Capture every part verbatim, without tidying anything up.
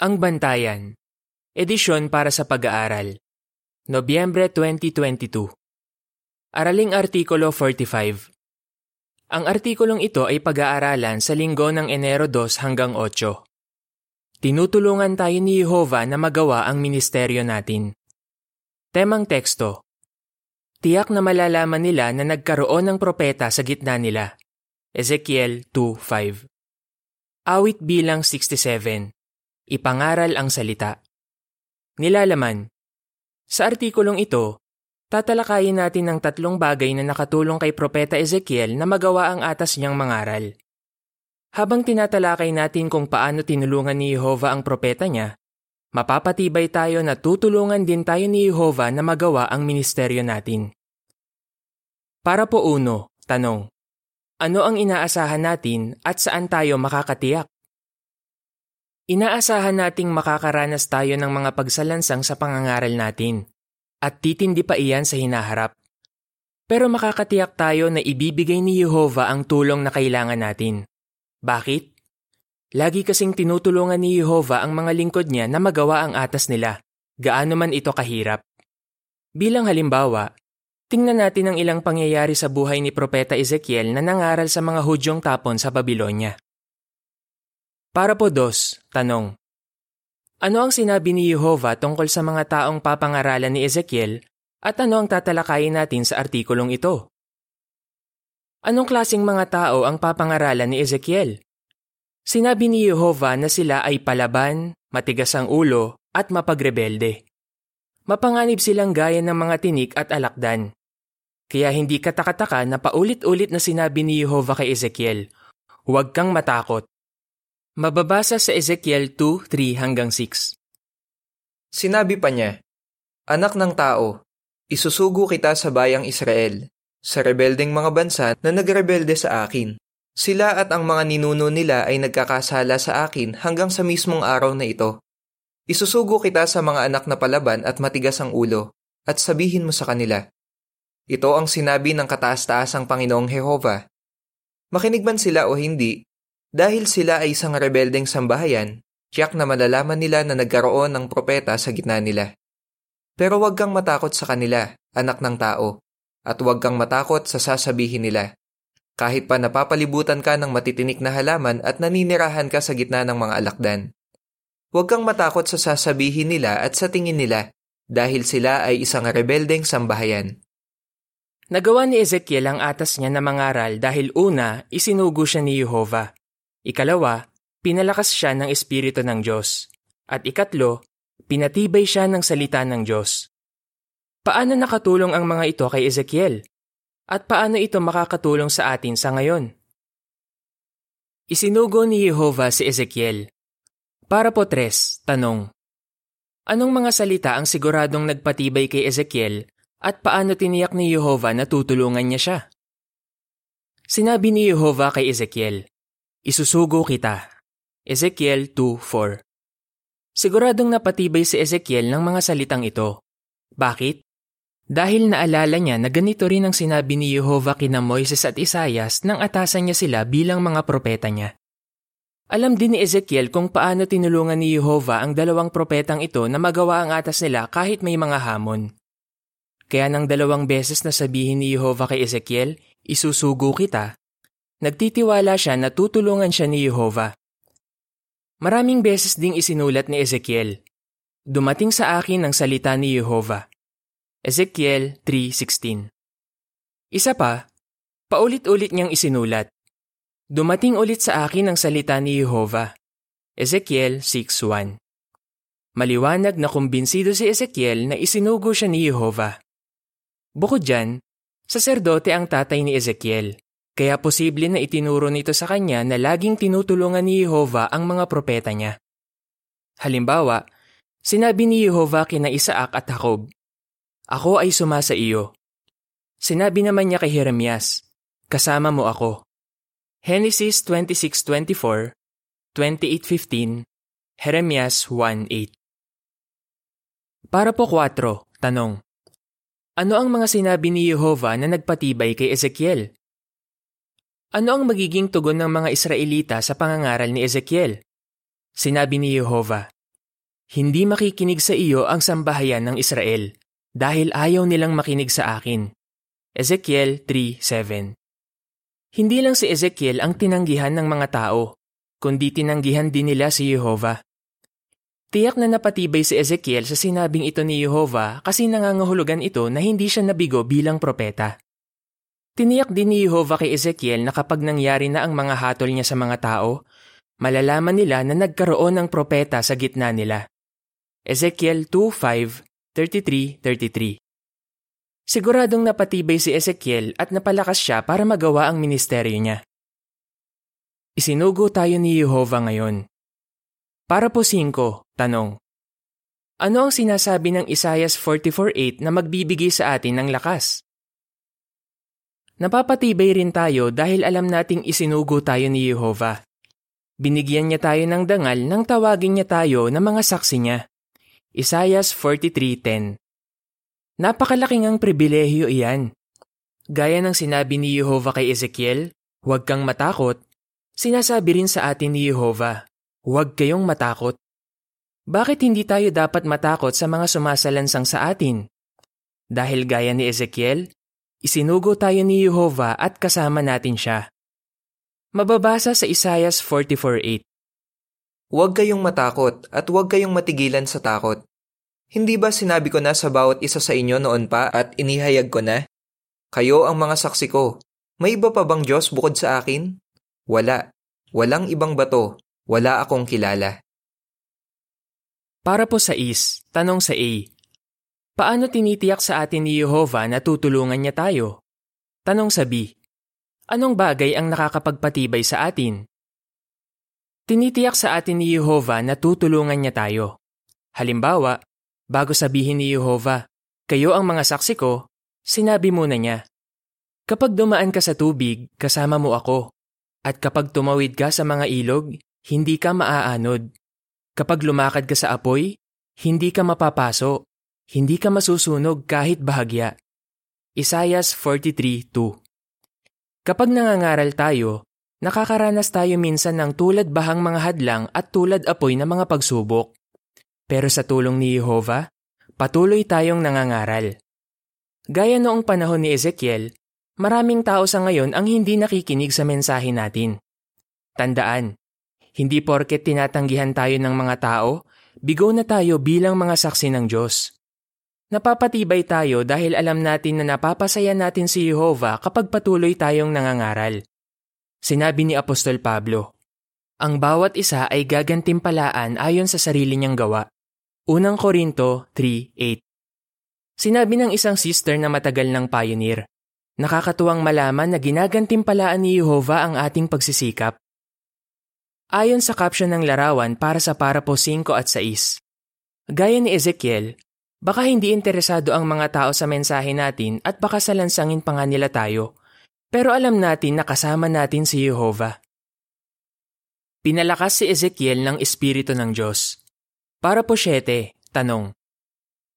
Ang Bantayan, edisyon para sa pag-aaral, Nobyembre twenty twenty-two. Araling Artikulo forty-five. Ang artikulong ito ay pag-aaralan sa linggo ng Enero two hanggang eight. Tinutulungan tayo ni Jehova na magawa ang ministeryo natin. Temang teksto. Tiyak na malalaman nila na nagkaroon ng propeta sa gitna nila. Ezekiel two five. Awit bilang sixty-seven. Ipangaral ang salita. Nilalaman. Sa artikulong ito, tatalakayin natin ang tatlong bagay na nakatulong kay Propeta Ezekiel na magawa ang atas niyang mangaral. Habang tinatalakay natin kung paano tinulungan ni Jehova ang propeta niya, mapapatibay tayo na tutulungan din tayo ni Jehova na magawa ang ministeryo natin. Para po uno, tanong. Ano ang inaasahan natin at saan tayo makakatiyak? Inaasahan nating makakaranas tayo ng mga pagsalansang sa pangangaral natin at titindi pa iyan sa hinaharap. Pero makakatiyak tayo na ibibigay ni Jehova ang tulong na kailangan natin. Bakit? Lagi kasing tinutulungan ni Jehova ang mga lingkod niya na magawa ang atas nila, gaano man ito kahirap. Bilang halimbawa, tingnan natin ang ilang pangyayari sa buhay ni Propeta Ezekiel na nangaral sa mga Hudyong tapon sa Babilonya. Para po dos, tanong. Ano ang sinabi ni Jehova tungkol sa mga taong papangaralan ni Ezekiel at ano ang tatalakayin natin sa artikulong ito? Anong klasing mga tao ang papangaralan ni Ezekiel? Sinabi ni Jehova na sila ay palaban, matigas ang ulo, at mapagrebelde. Mapanganib silang gaya ng mga tinik at alakdan. Kaya hindi katakataka na paulit-ulit na sinabi ni Jehova kay Ezekiel, "Huwag kang matakot." Mababasa sa Ezekiel two three hanggang six. Sinabi pa niya, "Anak ng tao, isusugo kita sa bayang Israel, sa rebeldeng mga bansa na nagrebelde sa akin. Sila at ang mga ninuno nila ay nagkakasala sa akin hanggang sa mismong araw na ito. Isusugo kita sa mga anak na palaban at matigas ang ulo, at sabihin mo sa kanila, ito ang sinabi ng kataas-taasang Panginoong Jehova. Makinig man sila o hindi, dahil sila ay isang rebeldeng sambahayan, tiyak na malalaman nila na nagkaroon ng propeta sa gitna nila. Pero huwag kang matakot sa kanila, anak ng tao, at huwag kang matakot sa sasabihin nila. Kahit pa napapalibutan ka ng matitinik na halaman at naninirahan ka sa gitna ng mga alakdan. Huwag kang matakot sa sasabihin nila at sa tingin nila, dahil sila ay isang rebeldeng sambahayan." Nagawa ni Ezekiel ang atas niya na mangaral dahil una, isinugo siya ni Jehova. Ikalawa, pinalakas siya ng Espiritu ng Diyos. At ikatlo, pinatibay siya ng salita ng Diyos. Paano nakatulong ang mga ito kay Ezekiel? At paano ito makakatulong sa atin sa ngayon? Isinugo ni Jehova si Ezekiel. Para po tres, tanong. Anong mga salita ang siguradong nagpatibay kay Ezekiel at paano tiniyak ni Jehova na tutulungan niya siya? Sinabi ni Jehova kay Ezekiel, "Isusugo kita." Ezekiel two four. Siguradong napatibay si Ezekiel ng mga salitang ito. Bakit? Dahil naalala niya na ganito rin ang sinabi ni Jehova kina Moises at Isaias nang atasan niya sila bilang mga propeta niya. Alam din ni Ezekiel kung paano tinulungan ni Jehova ang dalawang propetang ito na magawa ang atas nila kahit may mga hamon. Kaya nang dalawang beses na sabihin ni Jehova kay Ezekiel, "Isusugo kita," nagtitiwala siya na tutulungan siya ni Jehova. Maraming beses ding isinulat ni Ezekiel, "Dumating sa akin ang salita ni Jehova." Ezekiel three sixteen. Isa pa, paulit-ulit niyang isinulat, "Dumating ulit sa akin ang salita ni Jehova." Ezekiel six one. Maliwanag na kumbinsido si Ezekiel na isinugo siya ni Jehova. Bukod dyan, saserdote ang tatay ni Ezekiel. Kaya posible na itinuro nito sa kanya na laging tinutulungan ni Jehova ang mga propeta niya. Halimbawa, sinabi ni Jehova kina Isaac at Jacob, "Ako ay sumasa iyo." Sinabi naman niya kay Jeremias, "Kasama mo ako." Genesis twenty-six twenty-four, twenty-eight fifteen, Jeremias one eight. Para po four, tanong. Ano ang mga sinabi ni Jehova na nagpatibay kay Ezekiel? Ano ang magiging tugon ng mga Israelita sa pangangaral ni Ezekiel? Sinabi ni Jehova, Hindi makikinig sa iyo ang sambahayan ng Israel dahil ayaw nilang makinig sa akin. Ezekiel three seven. Hindi lang si Ezekiel ang tinanggihan ng mga tao, kundi tinanggihan din nila si Jehova. Tiyak na napatibay si Ezekiel sa sinabing ito ni Jehova kasi nangangahulugan ito na hindi siya nabigo bilang propeta. Tiniyak din ni Jehova kay Ezekiel na kapag nangyari na ang mga hatol niya sa mga tao, malalaman nila na nagkaroon ng propeta sa gitna nila. Ezekiel two five, thirty-three thirty-three. Siguradong napatibay si Ezekiel at napalakas siya para magawa ang ministeryo niya. Isinugo tayo ni Jehova ngayon. Para po singko, tanong. Ano ang sinasabi ng Isaias forty-four eight na magbibigay sa atin ng lakas? Napapatibay rin tayo dahil alam nating isinugo tayo ni Jehova. Binigyan niya tayo ng dangal nang tawagin niya tayo ng mga saksi niya. Isaias forty-three ten. Napakalaking ang pribilehiyo iyan. Gaya ng sinabi ni Jehova kay Ezekiel, huwag kang matakot, sinasabi rin sa atin ni Jehova, huwag kayong matakot. Bakit hindi tayo dapat matakot sa mga sumasalansang sa atin? Dahil gaya ni Ezekiel, isinugo tayo ni Jehova at kasama natin siya. Mababasa sa Isaias forty-four eight. Huwag kayong matakot at huwag kayong matigilan sa takot. Hindi ba sinabi ko na sa bawat isa sa inyo noon pa at inihayag ko na? Kayo ang mga saksi ko. May iba pa bang Diyos bukod sa akin? Wala. Walang ibang bato. Wala akong kilala. Para po sa is, tanong sa A. Paano tinitiyak sa atin ni Jehova na tutulungan niya tayo? Tanong sa B. Anong bagay ang nakakapagpatibay sa atin? Tinitiyak sa atin ni Jehova na tutulungan niya tayo. Halimbawa, bago sabihin ni Jehova, kayo ang mga saksi ko, sinabi muna niya, kapag dumaan ka sa tubig, kasama mo ako. At kapag tumawid ka sa mga ilog, hindi ka maaanod. Kapag lumakad ka sa apoy, hindi ka mapapaso. Hindi ka masusunog kahit bahagya. Isaias forty-three two. Kapag nangangaral tayo, nakakaranas tayo minsan ng tulad bahang mga hadlang at tulad apoy na mga pagsubok. Pero sa tulong ni Jehova, patuloy tayong nangangaral. Gaya noong panahon ni Ezekiel, maraming tao sa ngayon ang hindi nakikinig sa mensahe natin. Tandaan, hindi porket tinatanggihan tayo ng mga tao, bigo na tayo bilang mga saksi ng Diyos. Napapatibay tayo dahil alam natin na napapasaya natin si Jehova kapag patuloy tayong nangangaral. Sinabi ni Apostol Pablo, ang bawat isa ay gagantimpalaan ayon sa sarili niyang gawa. Unang Korinto three eight. Sinabi ng isang sister na matagal ng pioneer, nakakatuwang malaman na ginagantimpalaan ni Jehova ang ating pagsisikap. Ayon sa caption ng larawan para sa Parapo five at six. Gaya ni Ezekiel, baka hindi interesado ang mga tao sa mensahe natin at baka salansangin pa nga nila tayo, pero alam natin na kasama natin si Jehova. Pinalakas si Ezekiel ng Espiritu ng Diyos. Parapo seven, tanong.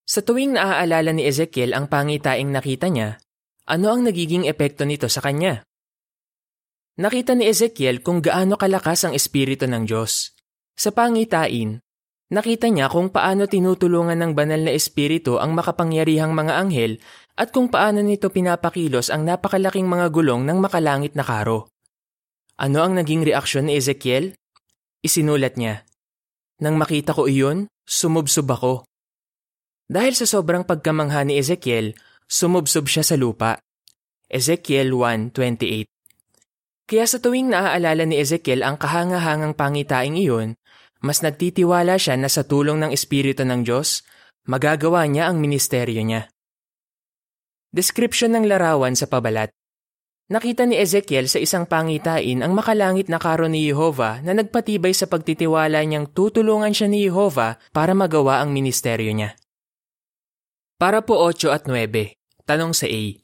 Sa tuwing naaalala ni Ezekiel ang pangitaing nakita niya, ano ang nagiging epekto nito sa kanya? Nakita ni Ezekiel kung gaano kalakas ang Espiritu ng Diyos. Sa pangitain, nakita niya kung paano tinutulungan ng banal na Espiritu ang makapangyarihang mga anghel at kung paano nito pinapakilos ang napakalaking mga gulong ng makalangit na karo. Ano ang naging reaksyon ni Ezekiel? Isinulat niya, nang makita ko iyon, sumubsob ako. Dahil sa sobrang pagkamangha ni Ezekiel, sumubsob siya sa lupa. Ezekiel one twenty-eight. Kaya sa tuwing naaalala ni Ezekiel ang kahangahangang pangitaing iyon, mas nagtitiwala siya na sa tulong ng Espiritu ng Diyos, magagawa niya ang ministeryo niya. Description ng larawan sa pabalat. Nakita ni Ezekiel sa isang pangitain ang makalangit na karo ni Jehova na nagpatibay sa pagtitiwala niyang tutulungan siya ni Jehova para magawa ang ministeryo niya. Para po eight at nine, tanong sa A.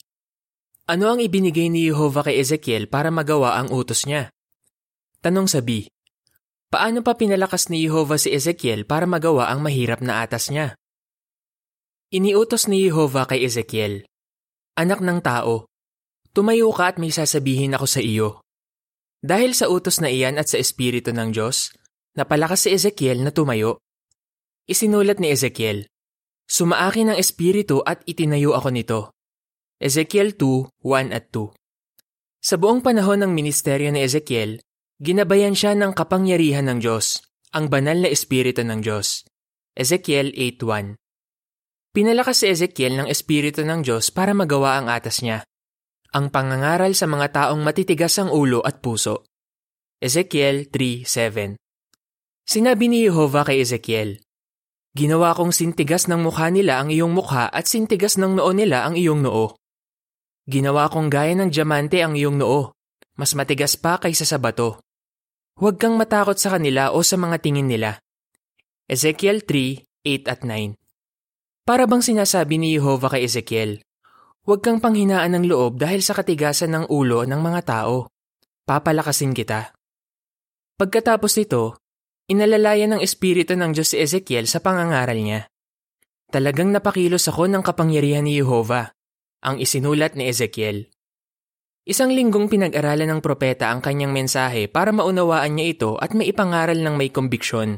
Ano ang ibinigay ni Jehova kay Ezekiel para magawa ang utos niya? Tanong sa B. Paano pa pinalakas ni Jehova si Ezekiel para magawa ang mahirap na atas niya? Iniutos ni Jehova kay Ezekiel, anak ng tao, tumayo ka at may sasabihin ako sa iyo. Dahil sa utos na iyan at sa Espiritu ng Diyos, napalakas si Ezekiel na tumayo. Isinulat ni Ezekiel, "Sumaakin ang Espiritu at itinayo ako nito." Ezekiel two, one at two. Sa buong panahon ng ministeryo ni Ezekiel, ginabayan siya ng kapangyarihan ng Diyos, ang banal na Espiritu ng Diyos. Ezekiel eight, one. Pinalakas si Ezekiel ng Espiritu ng Diyos para magawa ang atas niya, ang pangangaral sa mga taong matitigas ang ulo at puso. Ezekiel three, seven. Sinabi ni Jehova kay Ezekiel, "Ginawa kong sintigas ng mukha nila ang iyong mukha at sintigas ng noo nila ang iyong noo. Ginawa kong gaya ng diamante ang iyong noo, mas matigas pa kaysa sa bato. Huwag kang matakot sa kanila o sa mga tingin nila." Ezekiel three, eight at nine. Para bang sinasabi ni Jehova kay Ezekiel, "Huwag kang panghinaan ng loob dahil sa katigasan ng ulo ng mga tao. Papalakasin kita." Pagkatapos nito, inalalayan ng Espiritu ng Diyos si Ezekiel sa pangangaral niya. "Talagang napakilos ako ng kapangyarihan ni Jehova," ang isinulat ni Ezekiel. Isang linggong pinag-aralan ng propeta ang kanyang mensahe para maunawaan niya ito at maipangaral ng may conviction.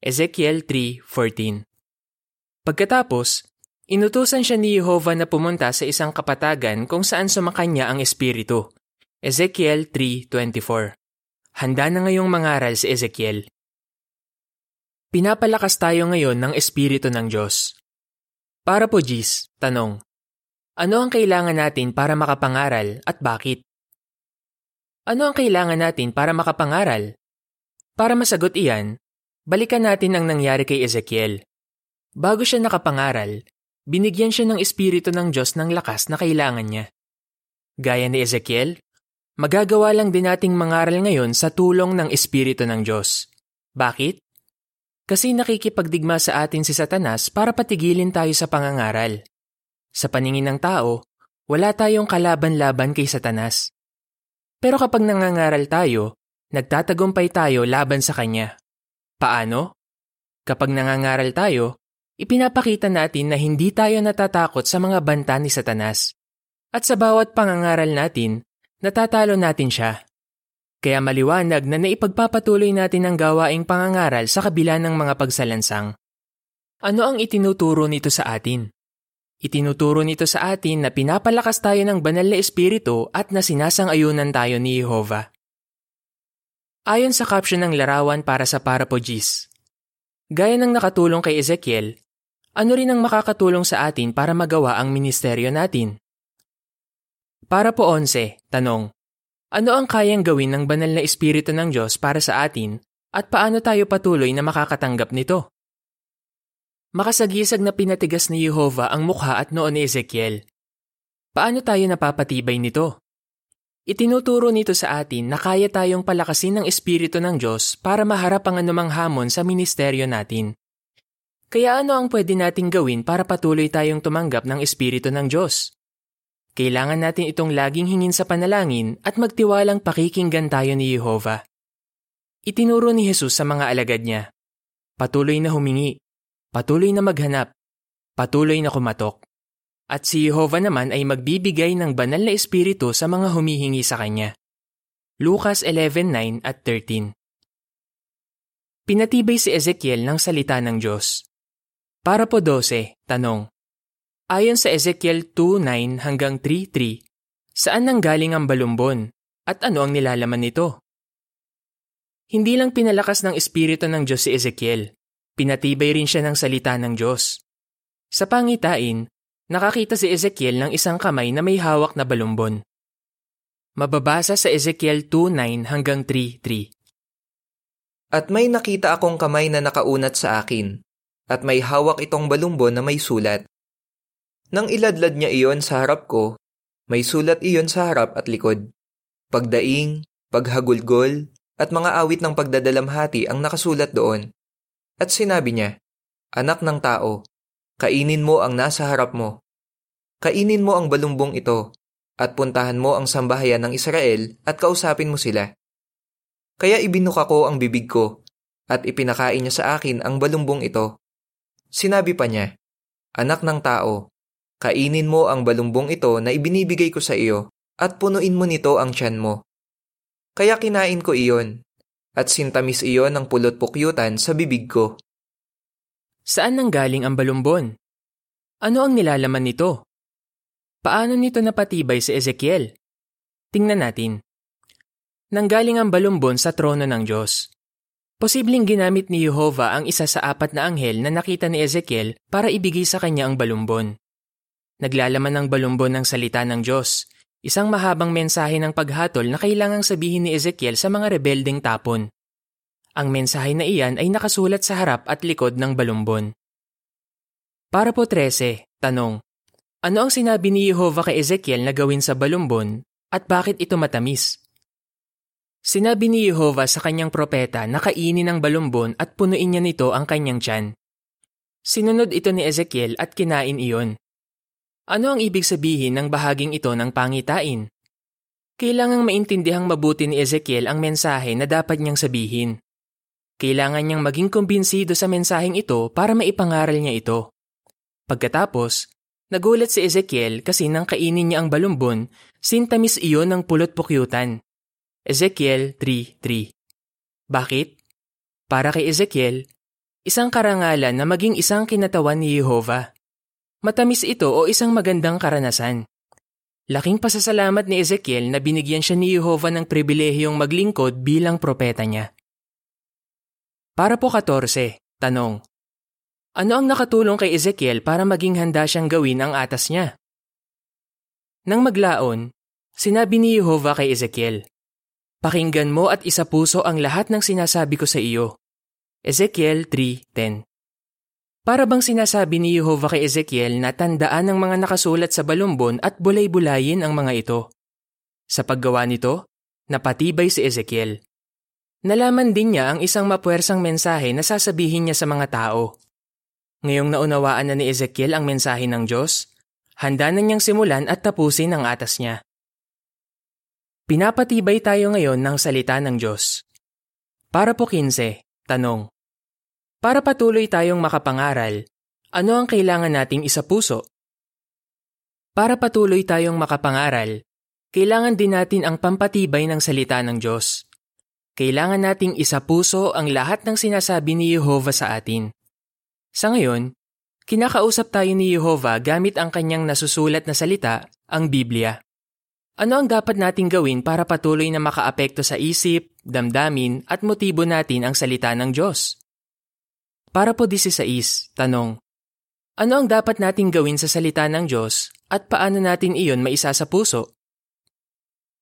Ezekiel three, fourteen. Pagkatapos, inutusan siya ni Jehova na pumunta sa isang kapatagan kung saan sumakanya ang Espiritu. Ezekiel three, twenty-four. Handa na ngayong mangaral si Ezekiel. Pinapalakas tayo ngayon ng Espiritu ng Diyos. Para po Jis, tanong, ano ang kailangan natin para makapangaral at bakit? Ano ang kailangan natin para makapangaral? Para masagot iyan, balikan natin ang nangyari kay Ezekiel. Bago siya nakapangaral, binigyan siya ng Espiritu ng Diyos ng lakas na kailangan niya. Gaya ni Ezekiel, magagawa lang din nating mangaral ngayon sa tulong ng Espiritu ng Diyos. Bakit? Kasi nakikipagdigma sa atin si Satanas para patigilin tayo sa pangangaral. Sa paningin ng tao, wala tayong kalaban-laban kay Satanas. Pero kapag nangangaral tayo, nagtatagumpay tayo laban sa kanya. Paano? Kapag nangangaral tayo, ipinapakita natin na hindi tayo natatakot sa mga banta ni Satanas. At sa bawat pangangaral natin, natatalo natin siya. Kaya maliwanag na naipagpapatuloy natin ang gawaing pangangaral sa kabila ng mga pagsalansang. Ano ang itinuturo nito sa atin? Itinuturo nito sa atin na pinapalakas tayo ng banal na espiritu at na sinasang-ayunan tayo ni Jehova. Ayon sa caption ng larawan para sa Parapojis, gaya ng nakatulong kay Ezekiel, ano rin ang makakatulong sa atin para magawa ang ministeryo natin? Para po onse, tanong, ano ang kayang gawin ng banal na espiritu ng Diyos para sa atin at paano tayo patuloy na makakatanggap nito? Makasagisag na pinatigas ni Jehova ang mukha at noo ni Ezekiel. Paano tayo napapatibay nito? Itinuturo nito sa atin na kaya tayong palakasin ng espiritu ng Diyos para maharap ang anumang hamon sa ministeryo natin. Kaya ano ang pwede nating gawin para patuloy tayong tumanggap ng espiritu ng Diyos? Kailangan natin itong laging hingin sa panalangin at magtiwalang pakikinggan tayo ni Jehova. Itinuro ni Jesus sa mga alagad niya, patuloy na humingi, patuloy na maghanap, patuloy na kumatok. At si Jehova naman ay magbibigay ng banal na espiritu sa mga humihingi sa kanya. Lucas eleven, nine at thirteen. Pinatibay si Ezekiel ng salita ng Diyos. Para po twelve, tanong. Ayon sa Ezekiel two, nine hanggang three, three, saan nanggaling ang balumbon at ano ang nilalaman nito? Hindi lang pinalakas ng Espiritu ng Diyos si Ezekiel, pinatibay rin siya ng salita ng Diyos. Sa pangitain, nakakita si Ezekiel ng isang kamay na may hawak na balumbon. Mababasa sa Ezekiel two, nine hanggang three, three. At may nakita akong kamay na nakaunat sa akin, at may hawak itong balumbon na may sulat. Nang iladlad niya iyon sa harap ko, may sulat iyon sa harap at likod. Pagdaing, paghagulgol, at mga awit ng pagdadalamhati ang nakasulat doon. At sinabi niya, "Anak ng tao, kainin mo ang nasa harap mo. Kainin mo ang balumbong ito, at puntahan mo ang sambahayan ng Israel at kausapin mo sila." Kaya ibinuka ko ang bibig ko, at ipinakain niya sa akin ang balumbong ito. Sinabi pa niya, "Anak ng tao, kainin mo ang balumbong ito na ibinibigay ko sa iyo at punuin mo nito ang tiyan mo." Kaya kinain ko iyon at sintamis iyon ng pulot-pukyutan sa bibig ko. Saan nanggaling ang balumbon? Ano ang nilalaman nito? Paano nito napatibay si Ezekiel? Tingnan natin. Nanggaling ang balumbon sa trono ng Diyos. Posibleng ginamit ni Jehova ang isa sa apat na anghel na nakita ni Ezekiel para ibigay sa kanya ang balumbon. Naglalaman ng balumbon ng salita ng Diyos, isang mahabang mensahe ng paghatol na kailangang sabihin ni Ezekiel sa mga rebeldeng tapon. Ang mensahe na iyan ay nakasulat sa harap at likod ng balumbon. Para po trese, tanong. Ano ang sinabi ni Jehova kay Ezekiel na gawin sa balumbon at bakit ito matamis? Sinabi ni Jehova sa kanyang propeta na kainin ang balumbon at punuin niya nito ang kanyang tiyan. Sinunod ito ni Ezekiel at kinain iyon. Ano ang ibig sabihin ng bahaging ito ng pangitain? Kailangang maintindihang mabuti ni Ezekiel ang mensahe na dapat niyang sabihin. Kailangan niyang maging kumbinsido sa mensaheng ito para maipangaral niya ito. Pagkatapos, nagulat si Ezekiel kasi nang kainin niya ang balumbon, sintamis iyon ng pulot-pukyutan. Ezekiel three three. Bakit? Para kay Ezekiel, isang karangalan na maging isang kinatawan ni Jehova. Matamis ito o isang magandang karanasan. Laking pasasalamat ni Ezekiel na binigyan siya ni Jehova ng pribilehiyong maglingkod bilang propeta niya. Para po fourteen, tanong. Ano ang nakatulong kay Ezekiel para maging handa siyang gawin ang atas niya? Nang maglaon, sinabi ni Jehova kay Ezekiel, "Pakinggan mo at isapuso ang lahat ng sinasabi ko sa iyo." Ezekiel three ten. Para bang sinasabi ni Jehova kay Ezekiel na tandaan ang mga nakasulat sa balumbon at bulay-bulayin ang mga ito. Sa paggawa nito, napatibay si Ezekiel. Nalaman din niya ang isang mapuwersang mensahe na sasabihin niya sa mga tao. Ngayong naunawaan na ni Ezekiel ang mensahe ng Diyos, handa na niyang simulan at tapusin ang atas niya. Pinapatibay tayo ngayon ng salita ng Diyos. Para po fifteen, tanong. Para patuloy tayong makapangaral, ano ang kailangan nating isapuso? Para patuloy tayong makapangaral, kailangan din natin ang pampatibay ng salita ng Diyos. Kailangan nating isapuso ang lahat ng sinasabi ni Jehova sa atin. Sa ngayon, kinakausap tayo ni Jehova gamit ang kanyang nasusulat na salita, ang Biblia. Ano ang dapat nating gawin para patuloy na makaapekto sa isip, damdamin at motibo natin ang salita ng Diyos? Para po sixteen, tanong. Ano ang dapat nating gawin sa salita ng Diyos at paano natin iyon maisa sa puso?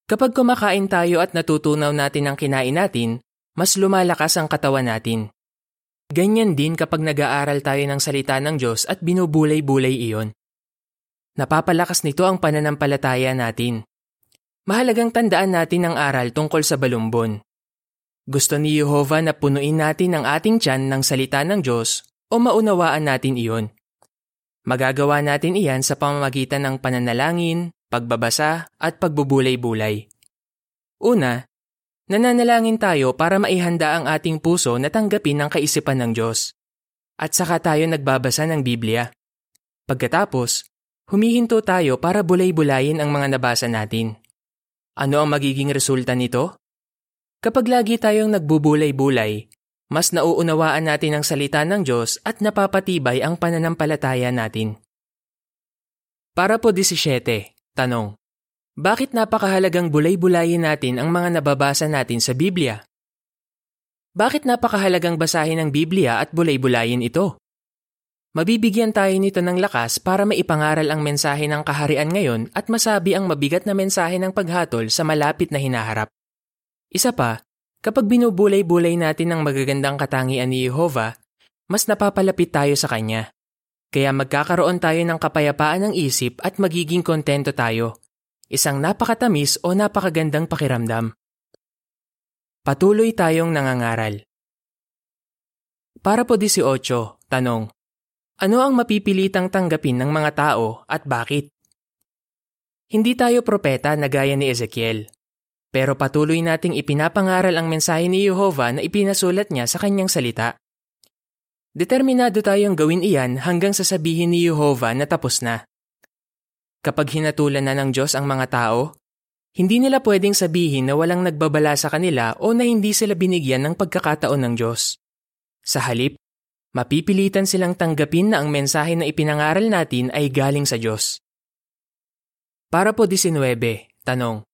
Kapag kumakain tayo at natutunaw natin ang kinain natin, mas lumalakas ang katawan natin. Ganyan din kapag nag-aaral tayo ng salita ng Diyos at binubulay-bulay iyon. Napapalakas nito ang pananampalataya natin. Mahalagang tandaan natin ang aral tungkol sa balumbon. Gusto ni Jehova na punuin natin ang ating tiyan ng salita ng Diyos o maunawaan natin iyon. Magagawa natin iyan sa pamamagitan ng pananalangin, pagbabasa at pagbubulay-bulay. Una, nananalangin tayo para maihanda ang ating puso na tanggapin ang kaisipan ng Diyos. At saka tayo nagbabasa ng Biblia. Pagkatapos, humihinto tayo para bulay-bulayin ang mga nabasa natin. Ano ang magiging resulta nito? Kapag lagi tayong nagbubulay-bulay, mas nauunawaan natin ang salita ng Diyos at napapatibay ang pananampalataya natin. Para po seventeen, tanong. Bakit napakahalagang bulay-bulayin natin ang mga nababasa natin sa Biblia? Bakit napakahalagang basahin ang Biblia at bulay-bulayin ito? Mabibigyan tayo nito ng lakas para maipangaral ang mensahe ng kaharian ngayon at masabi ang mabigat na mensahe ng paghatol sa malapit na hinaharap. Isa pa, kapag binubulay-bulay natin ang magagandang katangian ni Jehova, mas napapalapit tayo sa Kanya. Kaya magkakaroon tayo ng kapayapaan ng isip at magiging kontento tayo. Isang napakatamis o napakagandang pakiramdam. Patuloy tayong nangangaral. Para po eighteen, tanong. Ano ang mapipilitang tanggapin ng mga tao at bakit? Hindi tayo propeta na gaya ni Ezekiel. Pero patuloy nating ipinapangaral ang mensahe ni Jehova na ipinasulat niya sa kanyang salita. Determinado tayong gawin iyan hanggang sasabihin ni Jehova na tapos na. Kapag hinatulan na ng Diyos ang mga tao, hindi nila pwedeng sabihin na walang nagbabala sa kanila o na hindi sila binigyan ng pagkakataon ng Diyos. Sa halip, Mapipilitan silang tanggapin na ang mensahe na ipinangaral natin ay galing sa Diyos. Para po nineteen, tanong.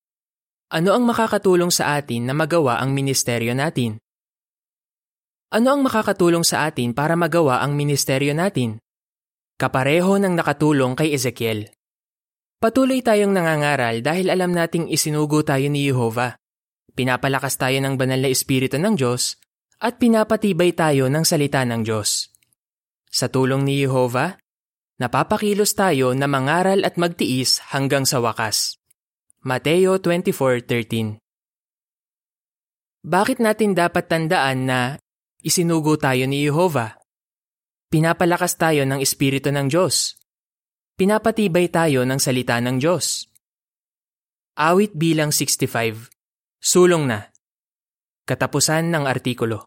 Ano ang makakatulong sa atin na magawa ang ministeryo natin? Ano ang makakatulong sa atin para magawa ang ministeryo natin? Kapareho ng nakatulong kay Ezekiel. Patuloy tayong nangangaral dahil alam nating isinugo tayo ni Jehova. Pinapalakas tayo ng banal na espiritu ng Diyos at pinapatibay tayo ng salita ng Diyos. Sa tulong ni Jehova, napapakilos tayo na mangaral at magtiis hanggang sa wakas. Mateo twenty-four thirteen. Bakit natin dapat tandaan na isinugo tayo ni Jehova? Pinapalakas tayo ng Espiritu ng Diyos. Pinapatibay tayo ng salita ng Diyos. Awit bilang sixty-five. Sulong na. Katapusan ng artikulo.